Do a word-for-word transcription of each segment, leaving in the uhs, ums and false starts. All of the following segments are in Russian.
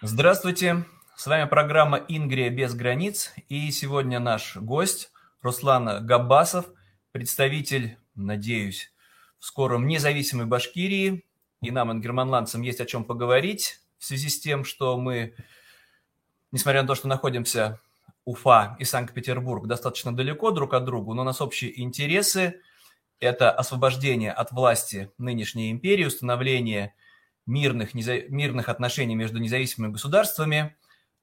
Здравствуйте, с вами программа «Ингрия без границ», и сегодня наш гость Руслан Габбасов, представитель, надеюсь, в скором независимой Башкирии, и нам, ингерманландцам, есть о чем поговорить в связи с тем, что мы, несмотря на то, что находимся Уфа и Санкт-Петербург достаточно далеко друг от друга, но у нас общие интересы – это освобождение от власти нынешней империи, установление мирных, неза... мирных отношений между независимыми государствами.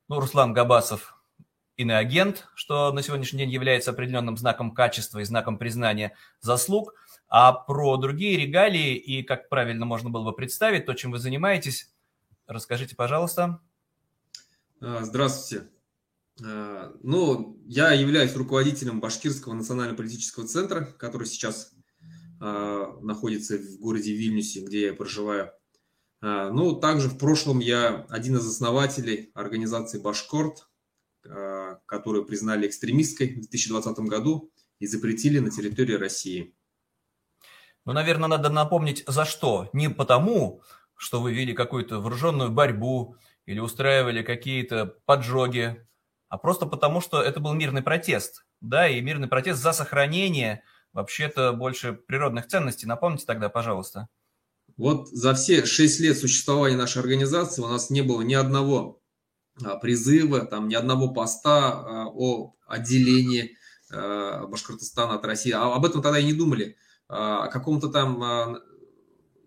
Ну, Руслан Габбасов – иноагент, что на сегодняшний день является определенным знаком качества и знаком признания заслуг. А про другие регалии и как правильно можно было бы представить то, чем вы занимаетесь, расскажите, пожалуйста. Здравствуйте. Ну, я являюсь руководителем Башкирского национально-политического центра, который сейчас находится в городе Вильнюсе, где я проживаю. Ну, также в прошлом я один из основателей организации «Башкорт», которую признали экстремистской в две тысячи двадцатом году и запретили на территории России. Ну, наверное, надо напомнить, за что. Не потому, что вы вели какую-то вооруженную борьбу или устраивали какие-то поджоги, а просто потому, что это был мирный протест, да, и мирный протест за сохранение вообще-то больше природных ценностей. Напомните тогда, пожалуйста. Вот за все шесть лет существования нашей организации у нас не было ни одного призыва, там, ни одного поста о отделении Башкортостана от России. Об этом тогда и не думали, о каком-то там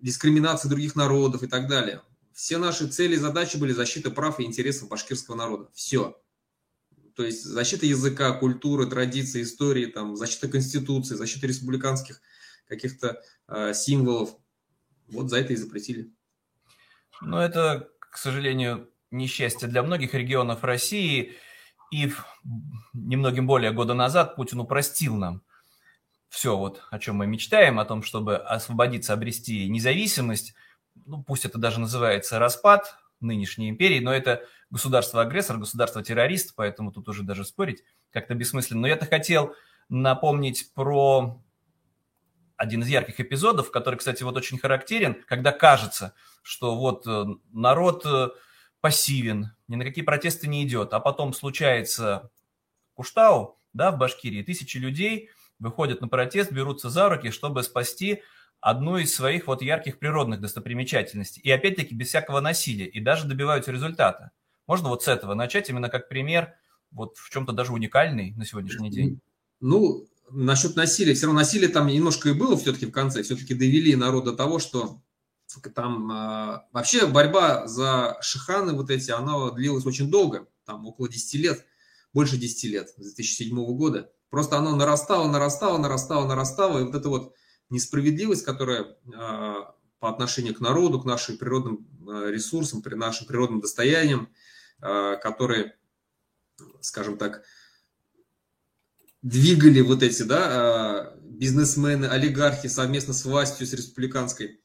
дискриминации других народов и так далее. Все наши цели и задачи были защита прав и интересов башкирского народа. Все. То есть защита языка, культуры, традиций, истории, там, защита Конституции, защита республиканских каких-то э, символов. Вот за это и запретили. Но это, к сожалению, несчастье для многих регионов России. И немногим более года назад Путин упростил нам все, вот, о чем мы мечтаем, о том, чтобы освободиться, обрести независимость. Ну, пусть это даже называется распад нынешней империи, но это государство-агрессор, государство-террорист, поэтому тут уже даже спорить как-то бессмысленно. Но я-то хотел напомнить про один из ярких эпизодов, который, кстати, вот очень характерен, когда кажется, что вот народ пассивен, ни на какие протесты не идет, а потом случается Куштау, да, в Башкирии, тысячи людей выходят на протест, берутся за руки, чтобы спасти одну из своих вот ярких природных достопримечательностей. И опять-таки без всякого насилия. И даже добиваются результата. Можно вот с этого начать, именно как пример, вот в чем-то даже уникальный на сегодняшний день. Ну, насчет насилия. Все равно насилие там немножко и было все-таки в конце. Все-таки довели народ до того, что там... Э, вообще борьба за Шиханы вот эти, она длилась очень долго. Там около десяти лет. Больше десяти лет. С две тысячи седьмого года. Просто оно нарастало, нарастало, нарастало, нарастало. И вот это вот несправедливость, которая э, по отношению к народу, к нашим природным ресурсам, при нашим природным достояниям, э, которые, скажем так, двигали вот эти, да, э, бизнесмены, олигархи совместно с властью, с республиканской,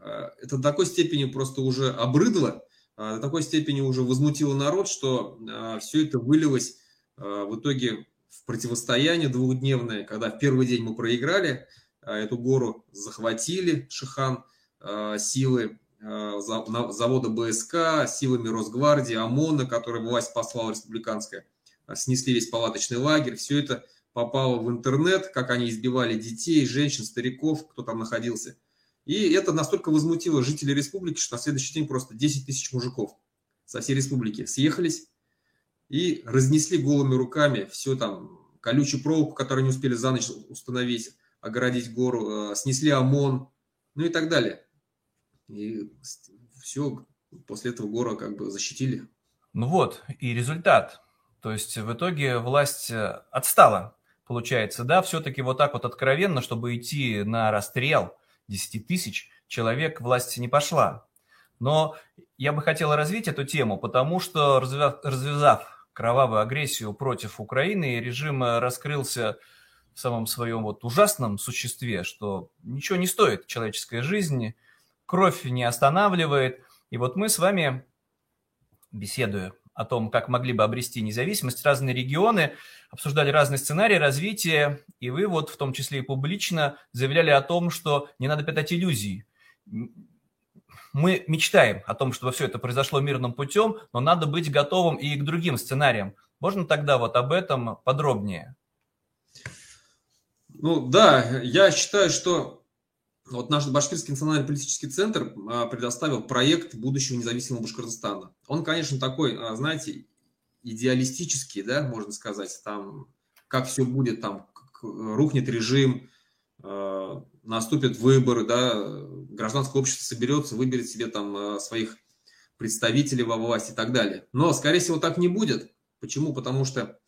э, это до такой степени просто уже обрыдло, э, до такой степени уже возмутило народ, что э, все это вылилось э, в итоге в противостояние двухдневное, когда в первый день мы проиграли. Эту гору захватили, Шихан, силы завода бэ эс ка, силами Росгвардии, ОМОНа, которые власть послала республиканская, снесли весь палаточный лагерь. Все это попало в интернет, как они избивали детей, женщин, стариков, кто там находился. И это настолько возмутило жителей республики, что на следующий день просто десять тысяч мужиков со всей республики съехались и разнесли голыми руками всю там колючую проволоку, которую не успели за ночь установить, огородить гору, снесли ОМОН, ну и так далее. И все, после этого гору как бы защитили. Ну вот, и результат. То есть в итоге власть отстала, получается, да? Все-таки вот так вот откровенно, чтобы идти на расстрел десяти тысяч, человек власть не пошла. Но я бы хотел развить эту тему, потому что, развязав, развязав кровавую агрессию против Украины, режим раскрылся в самом своем вот ужасном существе, что ничего не стоит человеческая жизнь, кровь не останавливает. И вот мы с вами, беседуя о том, как могли бы обрести независимость, разные регионы обсуждали разные сценарии развития, и вы вот в том числе и публично заявляли о том, что не надо питать иллюзий. мы мечтаем о том, чтобы все это произошло мирным путем, но надо быть готовым и к другим сценариям. Можно тогда вот об этом подробнее? Ну да, я считаю, что вот наш Башкирский национальный политический центр предоставил проект будущего независимого Башкортостана. Он, конечно, такой, знаете, идеалистический, да, можно сказать, там, как все будет, там, рухнет режим, наступят выборы, да, гражданское общество соберется, выберет себе там своих представителей во власти и так далее. Но, скорее всего, так не будет. Почему? Потому что,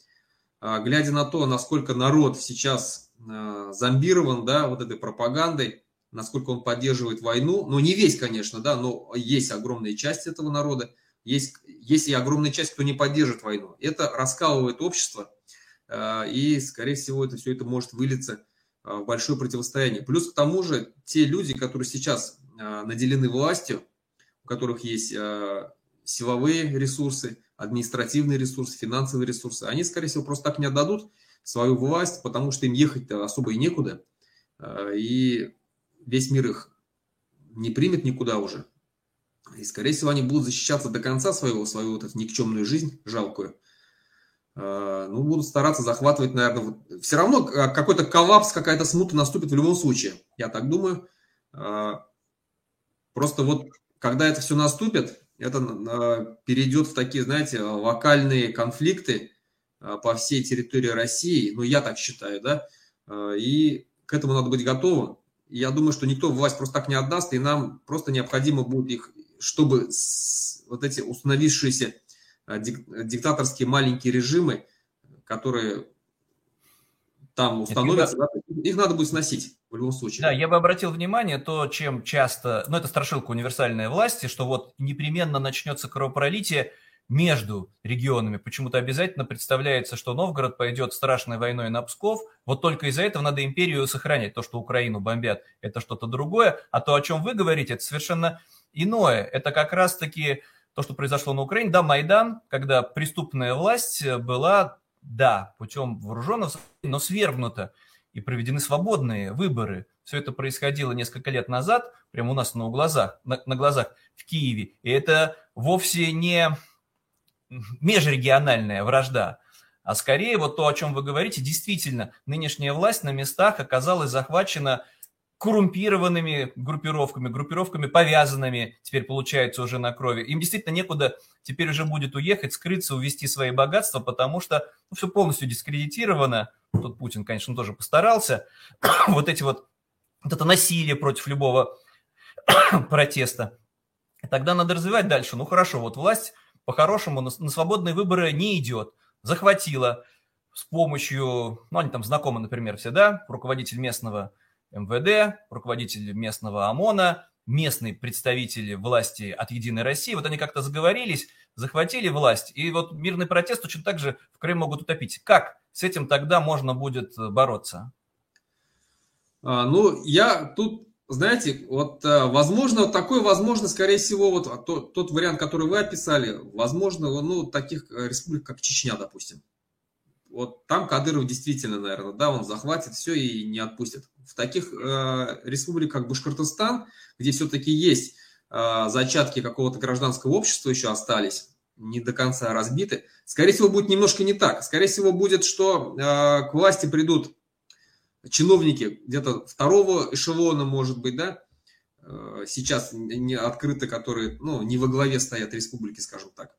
глядя на то, насколько народ сейчас зомбирован, да, вот этой пропагандой, насколько он поддерживает войну, ну, не весь, конечно, да, но есть огромная часть этого народа, есть, есть и огромная часть, кто не поддержит войну. Это раскалывает общество, и, скорее всего, это все это может вылиться в большое противостояние. Плюс к тому же те люди, которые сейчас наделены властью, у которых есть силовые ресурсы, административные ресурсы, финансовые ресурсы, они, скорее всего, просто так не отдадут свою власть, потому что им ехать-то особо и некуда, и весь мир их не примет никуда уже. И, скорее всего, они будут защищаться до конца своего, свою вот эту никчемную жизнь, жалкую. Ну, будут стараться захватывать, наверное, вот. Все равно какой-то коллапс, какая-то смута наступит в любом случае, я так думаю. Просто вот, когда это все наступит, это перейдет в такие, знаете, локальные конфликты по всей территории России, ну, я так считаю, да, и к этому надо быть готовым. Я думаю, что никто власть просто так не отдаст, и нам просто необходимо будет их, чтобы вот эти установившиеся диктаторские маленькие режимы, которые там установятся, да, их надо будет сносить в любом случае. Да, я бы обратил внимание, то, чем часто, ну, это страшилка универсальной власти, что вот непременно начнется кровопролитие между регионами. Почему-то обязательно представляется, что Новгород пойдет страшной войной на Псков, вот только из-за этого надо империю сохранять. То, что Украину бомбят, это что-то другое, а то, о чем вы говорите, это совершенно иное. Это как раз-таки... То, что произошло на Украине, да, Майдан, когда преступная власть была, да, путем вооруженного, но свергнута, и проведены свободные выборы. Все это происходило несколько лет назад, прямо у нас на глазах, на, на глазах в Киеве. И это вовсе не межрегиональная вражда, а скорее вот то, о чем вы говорите, действительно, нынешняя власть на местах оказалась захвачена коррумпированными группировками, группировками повязанными, теперь получается уже на крови. Им действительно некуда теперь уже будет уехать, скрыться, увести свои богатства, потому что ну, все полностью дискредитировано. Тут Путин, конечно, тоже постарался. вот, эти вот, вот это насилие против любого протеста. Тогда надо развивать дальше. Ну хорошо, вот власть по-хорошему на, на свободные выборы не идет. Захватила с помощью, ну они там знакомы, например, все, да, руководитель местного эм вэ дэ, руководитель местного ОМОНа, местные представители власти от «Единой России». Вот они как-то заговорились, захватили власть, и вот мирный протест точно так же в Крым могут утопить. Как с этим тогда можно будет бороться? А, ну, я тут, знаете, вот, возможно, такой, возможно, скорее всего, вот тот, тот вариант, который вы описали, возможно, ну, таких республик, как Чечня, допустим. Вот там Кадыров действительно, наверное, да, он захватит все и не отпустит. В таких э, республиках, как Башкортостан, где все-таки есть э, зачатки какого-то гражданского общества еще остались, не до конца разбиты, скорее всего, будет немножко не так. Скорее всего, будет, что э, к власти придут чиновники где-то второго эшелона, может быть, да, э, сейчас не открыто, которые, ну, не во главе стоят республики, скажем так.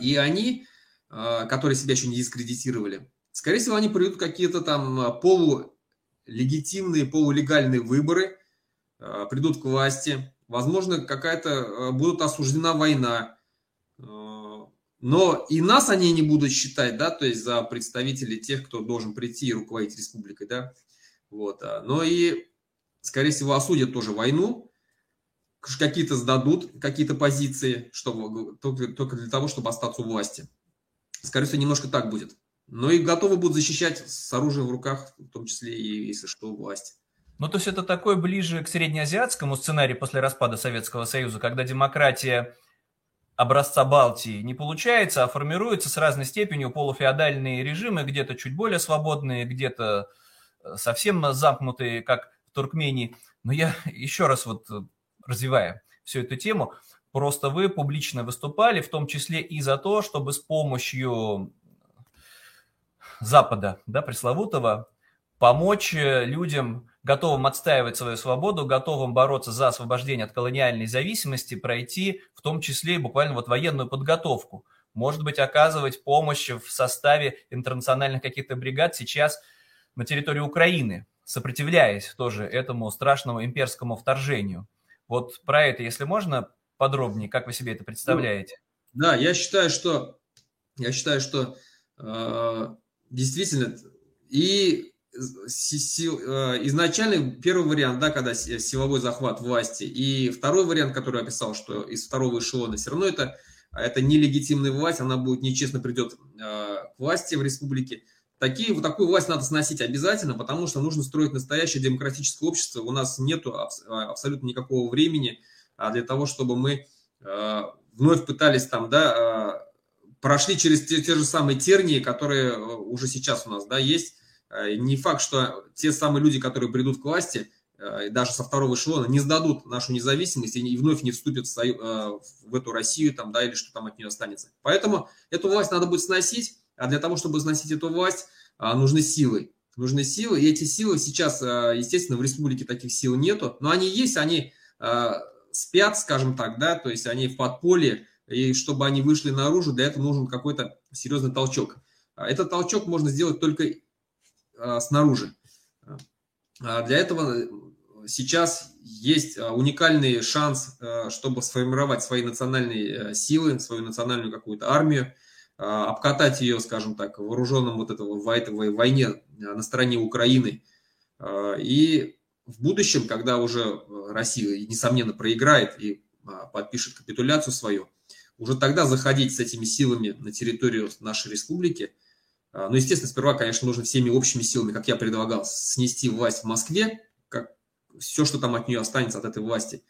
И они... которые себя еще не дискредитировали. Скорее всего, они придут какие-то там полулегитимные, полулегальные выборы, придут к власти. Возможно, какая-то будет осуждена война. Но и нас они не будут считать, да, то есть за представителей тех, кто должен прийти и руководить республикой, да. Вот. Но и, скорее всего, осудят тоже войну. Какие-то сдадут, какие-то позиции, чтобы, только для того, чтобы остаться у власти. Скорее всего, немножко так будет. Но и готовы будут защищать с оружием в руках, в том числе и, если что, власть. Ну, то есть это такое ближе к среднеазиатскому сценарию после распада Советского Союза, когда демократия образца Балтии не получается, а формируются с разной степенью полуфеодальные режимы, где-то чуть более свободные, где-то совсем замкнутые, как в Туркмении. Но я еще раз вот развиваю всю эту тему. Просто вы публично выступали, в том числе и за то, чтобы с помощью Запада, да, пресловутого, помочь людям, готовым отстаивать свою свободу, готовым бороться за освобождение от колониальной зависимости, пройти в том числе и буквально вот военную подготовку. Может быть, оказывать помощь в составе интернациональных каких-то бригад сейчас на территории Украины, сопротивляясь тоже этому страшному имперскому вторжению. Вот про это, если можно, подробнее, как вы себе это представляете? Ну, да, я считаю, что, я считаю, что э, действительно и си, си, э, изначально первый вариант, да, когда силовой захват власти, и второй вариант, который я описал, что из второго эшелона все равно это Это нелегитимная власть, она будет нечестно придет э, к власти в республике. Такие, вот такую власть надо сносить обязательно, потому что нужно строить настоящее демократическое общество. У нас нет абс- абсолютно никакого времени для того, чтобы мы э, вновь пытались там, да, э, прошли через те, те же самые тернии, которые уже сейчас у нас, да, есть. Не факт, что те самые люди, которые придут к власти, даже со второго эшелона, не сдадут нашу независимость и вновь не вступят в, сою, в эту Россию там, да, или что там от нее останется. Поэтому эту власть надо будет сносить, а для того, чтобы сносить эту власть, нужны силы. Нужны силы, и эти силы сейчас, естественно, в республике таких сил нету, но они есть, они спят, скажем так, да, то есть они в подполье, и чтобы они вышли наружу, для этого нужен какой-то серьезный толчок. Этот толчок можно сделать только снаружи. Для этого сейчас есть уникальный шанс, чтобы сформировать свои национальные силы, свою национальную какую-то армию, обкатать ее, скажем так, в вооруженном вот этого, в этой войне на стороне Украины. И в будущем, когда уже Россия, несомненно, проиграет и подпишет капитуляцию свою, уже тогда заходить с этими силами на территорию нашей республики. Ну, естественно, сперва, конечно, нужно всеми общими силами, как я предлагал, снести власть в Москве, как все, что там от нее останется, от этой власти.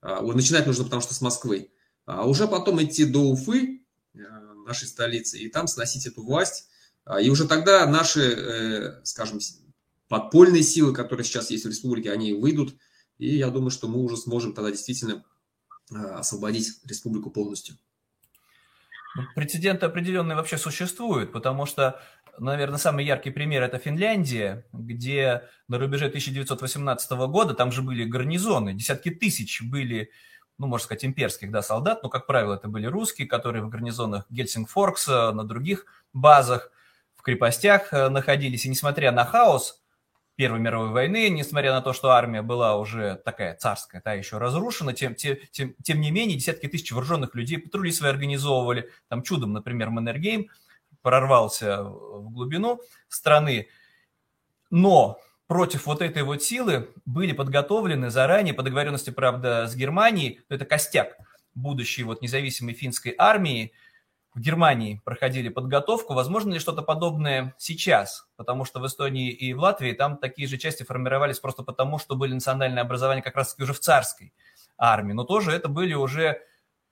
Начинать нужно, потому что с Москвы. А уже потом идти до Уфы, нашей столицы, и там сносить эту власть. И уже тогда наши, скажем, подпольные силы, которые сейчас есть в республике, они выйдут. И я думаю, что мы уже сможем тогда действительно освободить республику полностью. Прецеденты определенные вообще существуют, потому что, наверное, самый яркий пример – это Финляндия, где на рубеже тысяча девятьсот восемнадцатого года, там же были гарнизоны, десятки тысяч были, ну, можно сказать, имперских, да, солдат, но, как правило, это были русские, которые в гарнизонах Гельсингфоркса, на других базах, в крепостях находились. И несмотря на хаос Первой мировой войны, несмотря на то, что армия была уже такая царская, та еще разрушена, тем, тем, тем, тем не менее десятки тысяч вооруженных людей патрули свои организовывали. Там чудом, например, Маннергейм прорвался в глубину страны. Но против вот этой вот силы были подготовлены заранее, по договоренности, правда, с Германией, это костяк будущей вот независимой финской армии, в Германии проходили подготовку. Возможно ли что-то подобное сейчас? Потому что в Эстонии и в Латвии там такие же части формировались просто потому, что были национальные образования как раз-таки уже в царской армии. Но тоже это были уже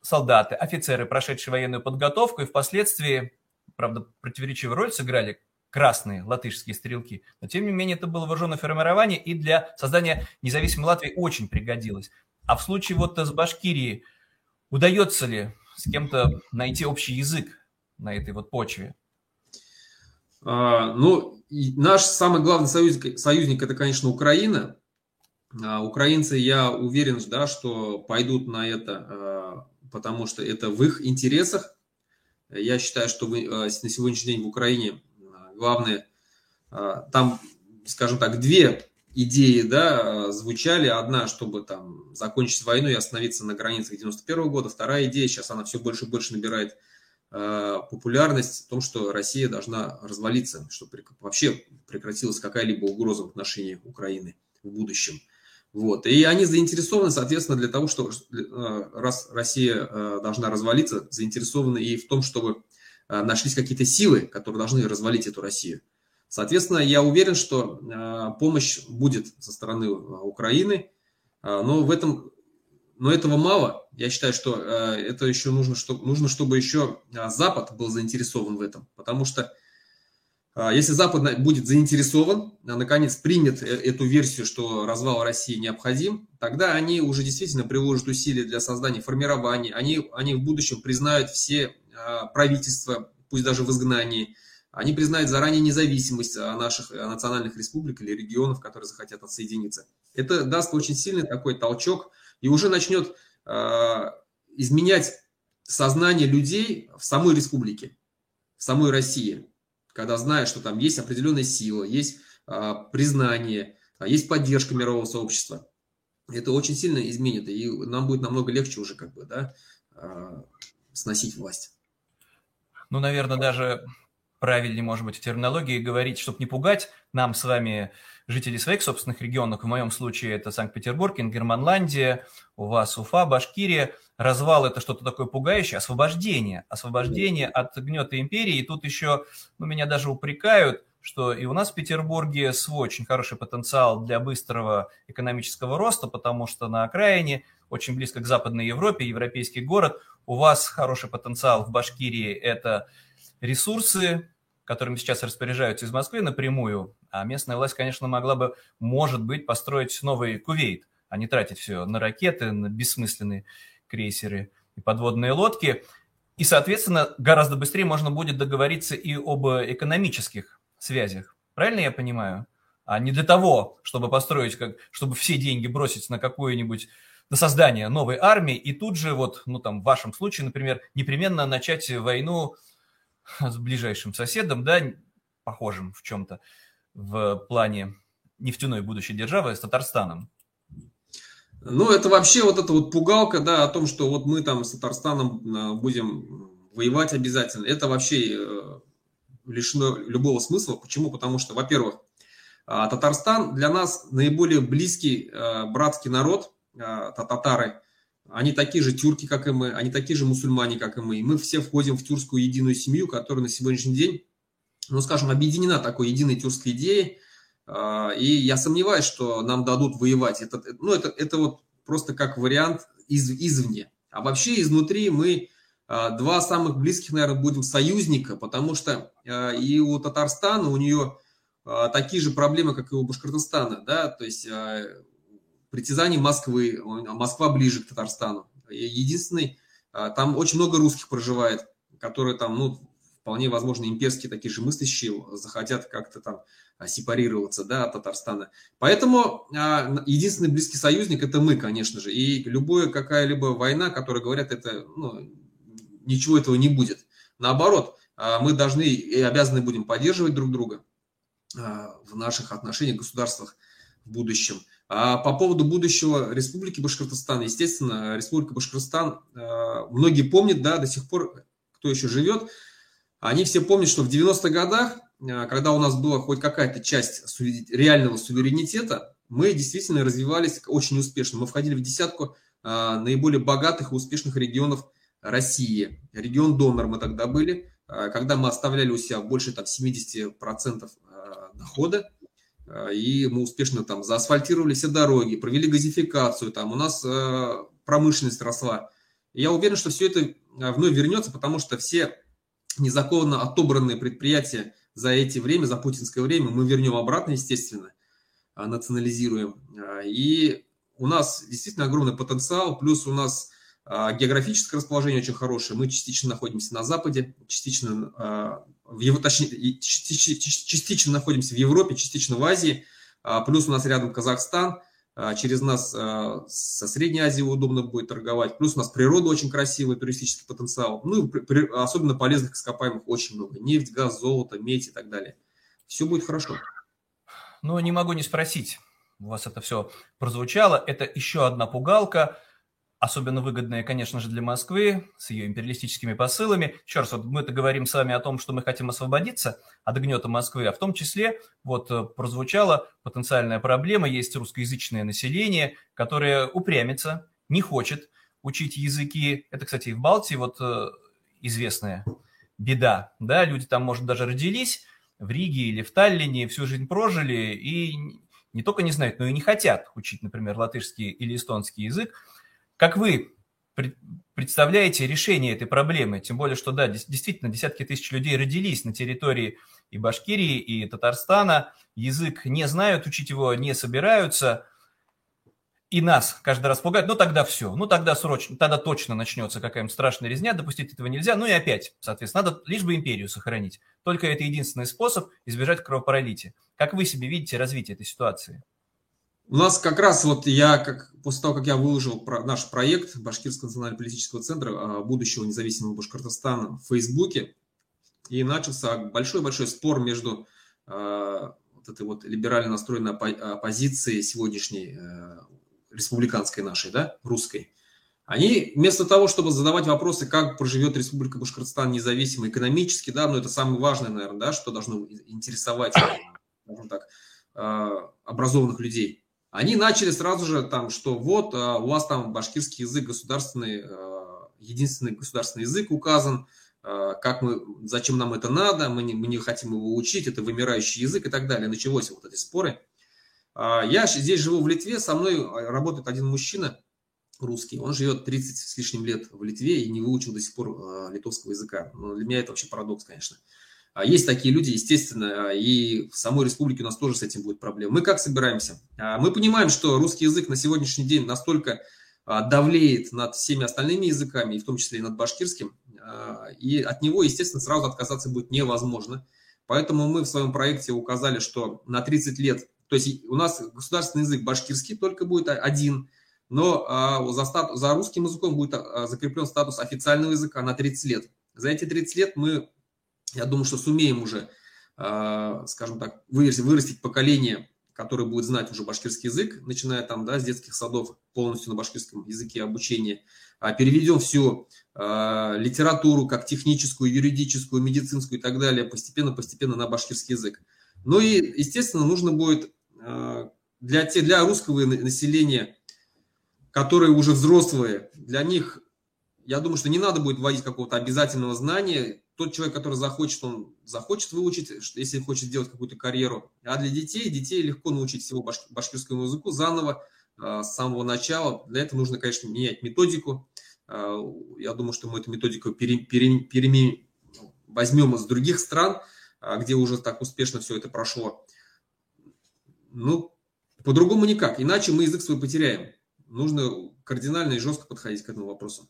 солдаты, офицеры, прошедшие военную подготовку. И впоследствии, правда, противоречивую роль сыграли красные латышские стрелки. Но тем не менее это было вооруженное формирование и для создания независимой Латвии очень пригодилось. А в случае вот с Башкирией удается ли с кем-то найти общий язык на этой вот почве? А, ну, наш самый главный союзник, союзник – это, конечно, Украина. А, украинцы, я уверен, да, что пойдут на это, а, потому что это в их интересах. Я считаю, что вы, а, на сегодняшний день в Украине а, главное, а, там, скажем так, две идеи, да, звучали. Одна, чтобы там закончить войну и остановиться на границах девяносто первого года. Вторая идея, сейчас она все больше и больше набирает э, популярность, в том, что Россия должна развалиться, чтобы прек... вообще прекратилась какая-либо угроза в отношении Украины в будущем. Вот. И они заинтересованы, соответственно, для того, что э, раз Россия э, должна развалиться, заинтересованы и в том, чтобы э, нашлись какие-то силы, которые должны развалить эту Россию. Соответственно, я уверен, что э, помощь будет со стороны э, Украины, э, но, в этом, но этого мало. Я считаю, что э, это еще нужно, что, нужно, чтобы еще э, Запад был заинтересован в этом, потому что Если Запад будет заинтересован, наконец примет эту версию, что развал России необходим, тогда они уже действительно приложат усилия для создания формирования, они, они в будущем признают все правительства, пусть даже в изгнании, они признают заранее независимость наших национальных республик или регионов, которые захотят отсоединиться. Это даст очень сильный такой толчок и уже начнет изменять сознание людей в самой республике, в самой России. Когда знаешь, что там есть определенная сила, есть а, признание, а, есть поддержка мирового сообщества. Это очень сильно изменит, и нам будет намного легче уже как бы, да, а, сносить власть. Ну, наверное, даже правильнее, может быть, в терминологии говорить, чтобы не пугать нам с вами жителей своих собственных регионов. В моем случае это Санкт-Петербург, Ингерманландия, у вас Уфа, Башкирия. Развал – это что-то такое пугающее, освобождение, освобождение от гнета империи. И тут еще, ну, меня даже упрекают, что и у нас в Петербурге свой очень хороший потенциал для быстрого экономического роста, потому что на окраине, очень близко к Западной Европе, европейский город, у вас хороший потенциал в Башкирии – это ресурсы, которыми сейчас распоряжаются из Москвы напрямую, а местная власть, конечно, могла бы, может быть, построить новый Кувейт, а не тратить все на ракеты, на бессмысленные крейсеры и подводные лодки. И, соответственно, гораздо быстрее можно будет договориться и об экономических связях. Правильно я понимаю? А не для того, чтобы построить, как, чтобы все деньги бросить на какую-нибудь, на создание новой армии, и тут же, вот, ну там, в вашем случае, например, непременно начать войну с ближайшим соседом, да, похожим в чем-то в плане нефтяной будущей державы, с Татарстаном. Ну, это вообще вот эта вот пугалка, да, о том, что вот мы там с Татарстаном будем воевать обязательно. Это вообще лишено любого смысла. Почему? Потому что, во-первых, Татарстан для нас наиболее близкий братский народ, татары. Они такие же тюрки, как и мы, они такие же мусульмане, как и мы. И мы все входим в тюркскую единую семью, которая на сегодняшний день, ну, скажем, объединена такой единой тюркской идеей. И я сомневаюсь, что нам дадут воевать. Это, ну, это, это вот просто как вариант из, извне. А вообще изнутри мы два самых близких, наверное, будем союзника, потому что и у Татарстана, у нее такие же проблемы, как и у Башкортостана, да, то есть притязание Москвы, Москва ближе к Татарстану. Единственный, там очень много русских проживает, которые там, ну, вполне возможно, имперские такие же мыслящие захотят как-то там сепарироваться, да, от Татарстана. Поэтому единственный близкий союзник – это мы, конечно же. И любая какая-либо война, которая, говорят, это, ну, ничего этого не будет. Наоборот, мы должны и обязаны будем поддерживать друг друга в наших отношениях, государствах в будущем. А по поводу будущего Республики Башкортостан, естественно, Республика Башкортостан, многие помнят, да, до сих пор, кто еще живет, они все помнят, что в девяностых годах, когда у нас была хоть какая-то часть реального суверенитета, мы действительно развивались очень успешно. Мы входили в десятку наиболее богатых и успешных регионов России. Регион-донор мы тогда были, когда мы оставляли у себя больше там, семьдесят процентов дохода, и мы успешно там заасфальтировали все дороги, провели газификацию, там у нас промышленность росла. И я уверен, что все это вновь вернется, потому что все незаконно отобранные предприятия за эти время, за путинское время, мы вернем обратно, естественно, национализируем. И у нас действительно огромный потенциал, плюс у нас географическое расположение очень хорошее. Мы частично находимся на Западе, частично в, Ев... Точнее, частично находимся в Европе, частично в Азии. Плюс у нас рядом Казахстан, через нас со Средней Азией удобно будет торговать. Плюс у нас природа очень красивая, туристический потенциал. Ну, и особенно полезных ископаемых очень много. Нефть, газ, золото, медь и так далее. Все будет хорошо. Ну, не могу не спросить. У вас это все прозвучало. Это еще одна пугалка, особенно выгодная, конечно же, для Москвы, с ее империалистическими посылами. Еще раз, вот мы-то говорим с вами о том, что мы хотим освободиться от гнета Москвы, а в том числе вот прозвучала потенциальная проблема. Есть русскоязычное население, которое упрямится, не хочет учить языки. Это, кстати, и в Балтии вот известная беда. Да? Люди там, может, даже родились в Риге или в Таллине, всю жизнь прожили и не только не знают, но и не хотят учить, например, латышский или эстонский язык. Как вы представляете решение этой проблемы, тем более, что, да, действительно, десятки тысяч людей родились на территории и Башкирии, и Татарстана, язык не знают, учить его не собираются, и нас каждый раз пугают, ну тогда все, ну тогда срочно, тогда точно начнется какая-нибудь страшная резня, допустить этого нельзя, ну и опять, соответственно, надо лишь бы империю сохранить. Только это единственный способ избежать кровопролития. Как вы себе видите развитие этой ситуации? У нас как раз вот я, как, после того, как я выложил про, наш проект Башкирского национально-политического центра будущего независимого Башкортостана в Фейсбуке, и начался большой-большой спор между э, вот этой вот либерально настроенной оппозицией сегодняшней, э, республиканской нашей, да, русской. Они вместо того, чтобы задавать вопросы, как проживет Республика Башкортостан независимо экономически, да, но это самое важное, наверное, да, что должно интересовать, скажем так, э, образованных людей. Они начали сразу же там, что вот у вас там башкирский язык государственный, единственный государственный язык указан, как мы, зачем нам это надо, мы не, мы не хотим его учить, это вымирающий язык и так далее. Начались вот эти споры. Я здесь живу в Литве, со мной работает один мужчина русский, он живет тридцать с лишним лет в Литве и не выучил до сих пор литовского языка. Но для меня это вообще парадокс, конечно. Есть такие люди, естественно, и в самой республике у нас тоже с этим будет проблема. Мы как собираемся? Мы понимаем, что русский язык на сегодняшний день настолько давлеет над всеми остальными языками, и в том числе и над башкирским, и от него, естественно, сразу отказаться будет невозможно. Поэтому мы в своем проекте указали, что на тридцать лет, то есть у нас государственный язык башкирский только будет один, но за, статус, за русским языком будет закреплен статус официального языка на тридцать лет. За эти тридцать лет мы... Я думаю, что сумеем уже, скажем так, вырастить поколение, которое будет знать уже башкирский язык, начиная там, да, с детских садов, полностью на башкирском языке обучение. Переведем всю литературу, как техническую, юридическую, медицинскую и так далее, постепенно-постепенно на башкирский язык. Ну и, естественно, нужно будет для, те, для русского населения, которые уже взрослые, для них, я думаю, что не надо будет вводить какого-то обязательного знания. Тот человек, который захочет, он захочет выучить, если хочет сделать какую-то карьеру. А для детей, детей легко научить всего башкирскому языку заново, с самого начала. Для этого нужно, конечно, менять методику. Я думаю, что мы эту методику пере, пере, пере, возьмем из других стран, где уже так успешно все это прошло. Ну, по-другому никак, иначе мы язык свой потеряем. Нужно кардинально и жестко подходить к этому вопросу.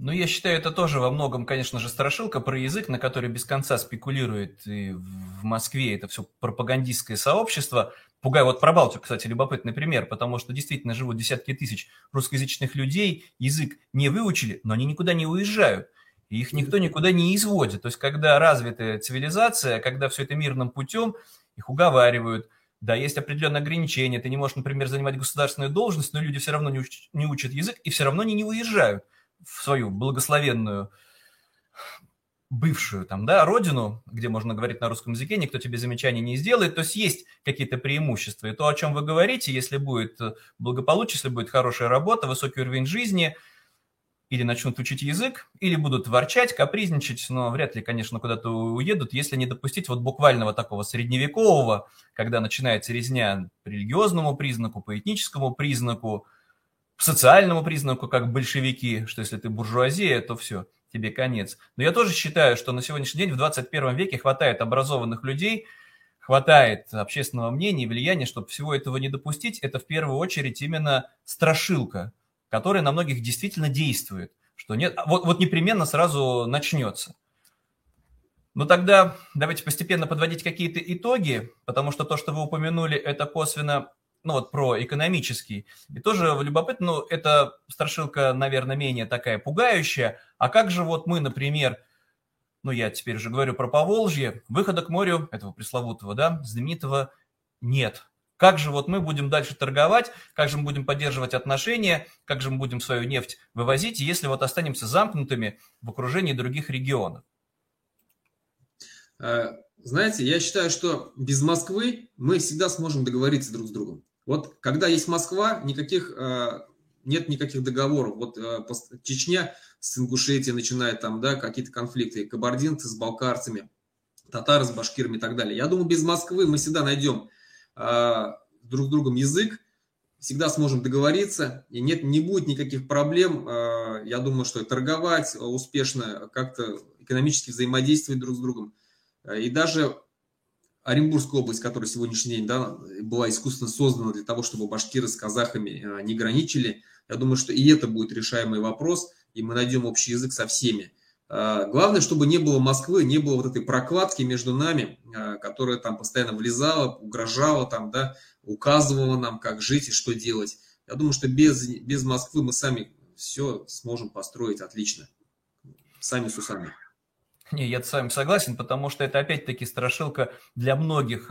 Ну, я считаю, это тоже во многом, конечно же, страшилка про язык, на который без конца спекулирует и в Москве это все пропагандистское сообщество. Пугай, вот про Балтию, кстати, любопытный пример, потому что действительно живут десятки тысяч русскоязычных людей, язык не выучили, но они никуда не уезжают, и их никто никуда не изводит. То есть, когда развитая цивилизация, когда все это мирным путем, их уговаривают. Да, есть определенные ограничения, ты не можешь, например, занимать государственную должность, но люди все равно не учат, не учат язык, и все равно они не уезжают в свою благословенную бывшую там, да, родину, где можно говорить на русском языке, никто тебе замечаний не сделает. То есть есть какие-то преимущества. И то, о чем вы говорите, если будет благополучие, если будет хорошая работа, высокий уровень жизни, или начнут учить язык, или будут ворчать, капризничать, но вряд ли, конечно, куда-то уедут, если не допустить вот буквального такого средневекового, когда начинается резня по религиозному признаку, по этническому признаку, по социальному признаку, как большевики, что если ты буржуазия, то все, тебе конец. Но я тоже считаю, что на сегодняшний день в двадцать первом веке хватает образованных людей, хватает общественного мнения и влияния, чтобы всего этого не допустить. Это в первую очередь именно страшилка, которая на многих действительно действует, что нет, вот, вот непременно сразу начнется. Ну тогда давайте постепенно подводить какие-то итоги, потому что то, что вы упомянули, это косвенно... ну вот про экономический, и тоже любопытно, ну, это страшилка, наверное, менее такая пугающая, а как же вот мы, например, ну я теперь уже говорю про Поволжье, выхода к морю, этого пресловутого, да, знаменитого, нет. Как же вот мы будем дальше торговать, как же мы будем поддерживать отношения, как же мы будем свою нефть вывозить, если вот останемся замкнутыми в окружении других регионов? Знаете, я считаю, что без Москвы мы всегда сможем договориться друг с другом. Вот когда есть Москва, никаких, нет никаких договоров. Вот Чечня с Ингушетией начинает там, да, какие-то конфликты, кабардинцы с балкарцами, татары с башкирами и так далее. Я думаю, без Москвы мы всегда найдем друг с другом язык, всегда сможем договориться, и нет, не будет никаких проблем, я думаю, что торговать успешно, как-то экономически взаимодействовать друг с другом. И даже Оренбургская область, которая сегодняшний день, да, была искусственно создана для того, чтобы башкиры с казахами не граничили, я думаю, что и это будет решаемый вопрос, и мы найдем общий язык со всеми. Главное, чтобы не было Москвы, не было вот этой прокладки между нами, которая там постоянно влезала, угрожала, там, да, указывала нам, как жить и что делать. Я думаю, что без, без Москвы мы сами все сможем построить отлично. Сами с усами. Не, я с вами согласен, потому что это опять-таки страшилка для многих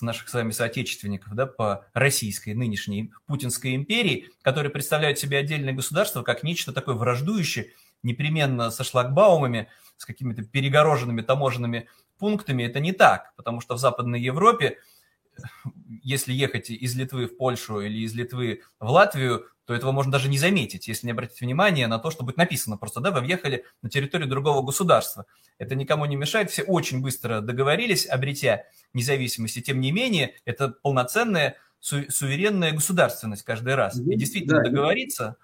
наших с вами соотечественников, да, по российской нынешней путинской империи, которые представляют себе отдельное государство как нечто такое враждующее, непременно со шлагбаумами, с какими-то перегороженными таможенными пунктами. Это не так, потому что в Западной Европе, если ехать из Литвы в Польшу или из Литвы в Латвию, то этого можно даже не заметить, если не обратить внимание на то, что будет написано. Просто, да, вы въехали на территорию другого государства. Это никому не мешает. Все очень быстро договорились, обретя независимость. И тем не менее, это полноценная су- суверенная государственность каждый раз. И действительно договориться,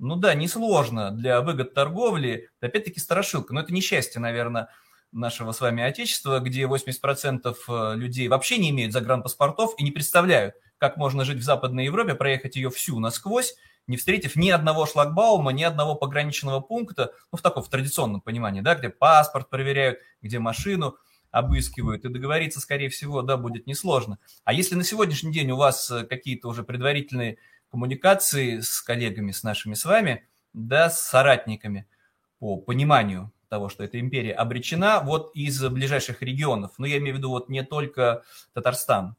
ну да, несложно для выгод торговли. Опять-таки страшилка. Но это несчастье, наверное, нашего с вами Отечества, где восемьдесят процентов людей вообще не имеют загранпаспортов и не представляют, как можно жить в Западной Европе, проехать ее всю насквозь, не встретив ни одного шлагбаума, ни одного пограничного пункта, ну, в таком, в традиционном понимании, да, где паспорт проверяют, где машину обыскивают, и договориться, скорее всего, да, будет несложно. А если на сегодняшний день у вас какие-то уже предварительные коммуникации с коллегами, с нашими с вами, да, с соратниками по пониманию того, что эта империя обречена, вот из ближайших регионов, ну, я имею в виду вот не только Татарстан.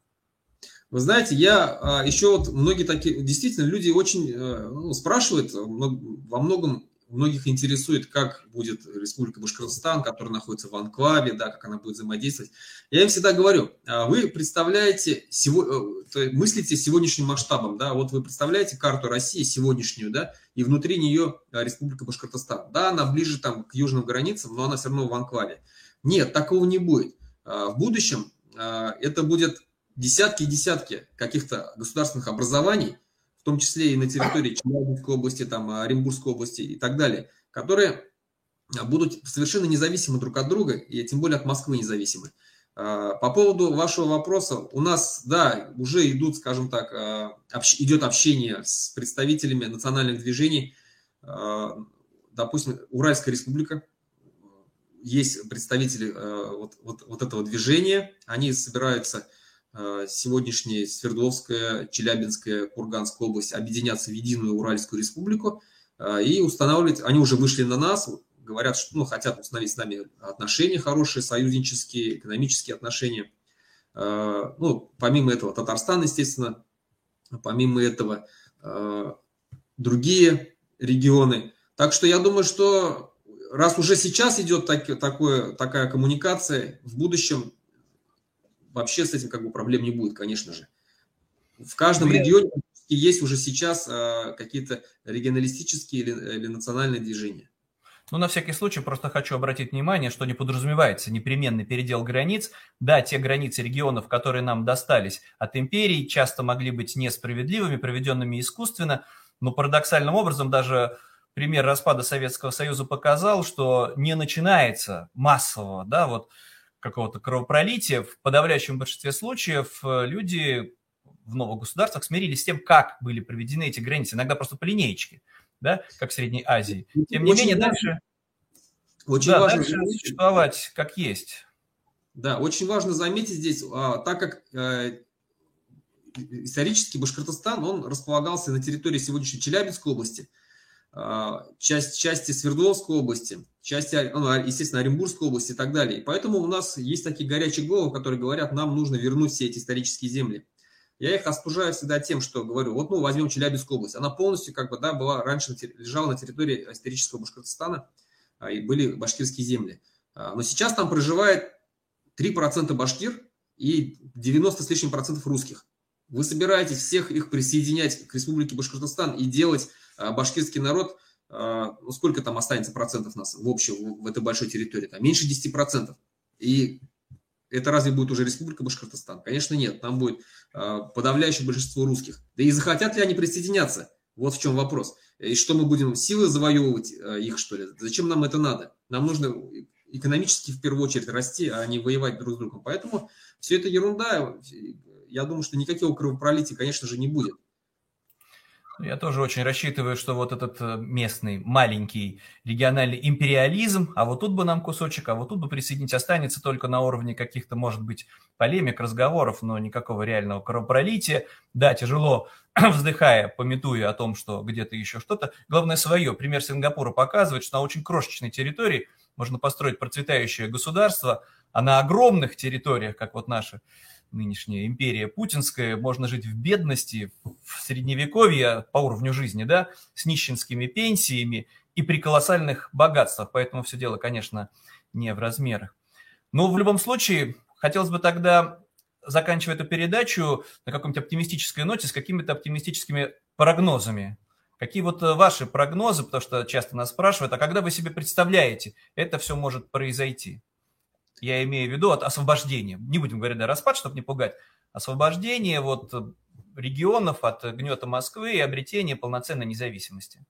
Вы знаете, я еще вот многие такие, действительно, люди очень, ну, спрашивают, во многом многих интересует, как будет Республика Башкортостан, которая находится в анклаве, да, как она будет взаимодействовать. Я им всегда говорю, вы представляете, мыслите сегодняшним масштабом, да, вот вы представляете карту России сегодняшнюю, да, и внутри нее Республика Башкортостан. Да, она ближе там к южным границам, но она все равно в анклаве. Нет, такого не будет. В будущем это будет десятки и десятки каких-то государственных образований, в том числе и на территории Челябинской области, там, Оренбургской области и так далее, которые будут совершенно независимы друг от друга, и тем более от Москвы независимы. По поводу вашего вопроса, у нас, да, уже идут, скажем так, общ, идет общение с представителями национальных движений, допустим, Уральская республика. Есть представители вот, вот, вот этого движения, они собираются... сегодняшняя Свердловская, Челябинская, Курганская область объединятся в единую Уральскую республику и устанавливать, они уже вышли на нас, говорят, что, ну, хотят установить с нами отношения хорошие, союзнические, экономические отношения. Ну, помимо этого Татарстан, естественно, помимо этого другие регионы. Так что я думаю, что раз уже сейчас идет так, такое, такая коммуникация, в будущем вообще с этим как бы проблем не будет, конечно же. В каждом регионе есть уже сейчас а, какие-то регионалистические или, или национальные движения. Ну, на всякий случай, просто хочу обратить внимание, что не подразумевается непременный передел границ. Да, те границы регионов, которые нам достались от империи, часто могли быть несправедливыми, проведенными искусственно, но парадоксальным образом даже... пример распада Советского Союза показал, что не начинается массового, да, вот, какого-то кровопролития, в подавляющем большинстве случаев люди в новых государствах смирились с тем, как были проведены эти границы, иногда просто по линеечке, да, как в Средней Азии. Тем не очень менее, дальше, очень да, важно дальше существовать как есть. Да, очень важно заметить здесь, так как исторически Башкортостан, он располагался на территории сегодняшней Челябинской области, часть, части Свердловской области, части, естественно, Оренбургской области и так далее. И поэтому у нас есть такие горячие головы, которые говорят, нам нужно вернуть все эти исторические земли. Я их остужаю всегда тем, что говорю, вот, ну, возьмем Челябинскую область. Она полностью, как бы, да, была раньше лежала на территории исторического Башкортостана, и были башкирские земли. Но сейчас там проживает три процента башкир и девяносто с лишним процентов русских. Вы собираетесь всех их присоединять к Республике Башкортостан и делать башкирский народ, ну, сколько там останется процентов нас в общем в этой большой территории? Там меньше десяти процентов. И это разве будет уже Республика Башкортостан? Конечно, нет. Там будет подавляющее большинство русских. Да и захотят ли они присоединяться? Вот в чем вопрос. И что мы будем силы завоевывать их, что ли? Зачем нам это надо? Нам нужно экономически в первую очередь расти, а не воевать друг с другом. Поэтому все это ерунда. Я думаю, что никакого кровопролития, конечно же, не будет. Я тоже очень рассчитываю, что вот этот местный маленький региональный империализм, а вот тут бы нам кусочек, а вот тут бы присоединить, останется только на уровне каких-то, может быть, полемик, разговоров, но никакого реального кровопролития. Да, тяжело, вздыхая, пометуя о том, что где-то еще что-то. Главное свое. Пример Сингапура показывает, что на очень крошечной территории можно построить процветающее государство, а на огромных территориях, как вот наши, нынешняя империя путинская, можно жить в бедности, в средневековье по уровню жизни, да, с нищенскими пенсиями и при колоссальных богатствах. Поэтому все дело, конечно, не в размерах. Но в любом случае, хотелось бы тогда, заканчивая эту передачу, на каком-то оптимистической ноте, с какими-то оптимистическими прогнозами. Какие вот ваши прогнозы, потому что часто нас спрашивают, а когда вы себе представляете, это все может произойти? Я имею в виду от освобождения. Не будем говорить на распад, чтобы не пугать. Освобождение вот регионов от гнета Москвы и обретение полноценной независимости.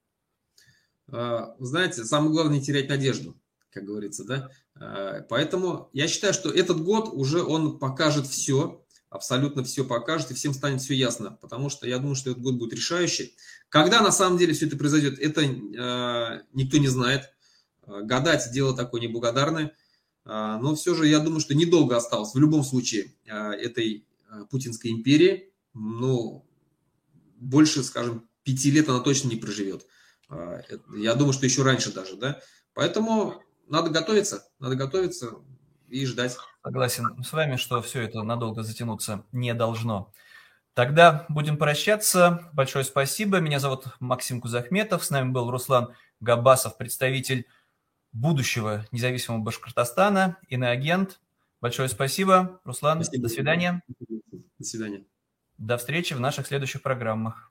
Знаете, самое главное не терять надежду, как говорится, да. Поэтому я считаю, что этот год уже он покажет все, абсолютно все покажет, и всем станет все ясно. Потому что я думаю, что этот год будет решающий. Когда на самом деле все это произойдет, это никто не знает. Гадать дело такое неблагодарное. Но все же я думаю, что недолго осталось в любом случае этой путинской империи, но больше, скажем, пяти лет она точно не проживет. Я думаю, что еще раньше даже, да. Поэтому надо готовиться, надо готовиться и ждать. Согласен с вами, что все это надолго затянуться не должно. Тогда будем прощаться. Большое спасибо. Меня зовут Максим Кузахметов. С нами был Руслан Габбасов, представитель будущего независимого Башкортостана, иноагент. Большое спасибо, Руслан. Спасибо. До свидания. До свидания. До встречи в наших следующих программах.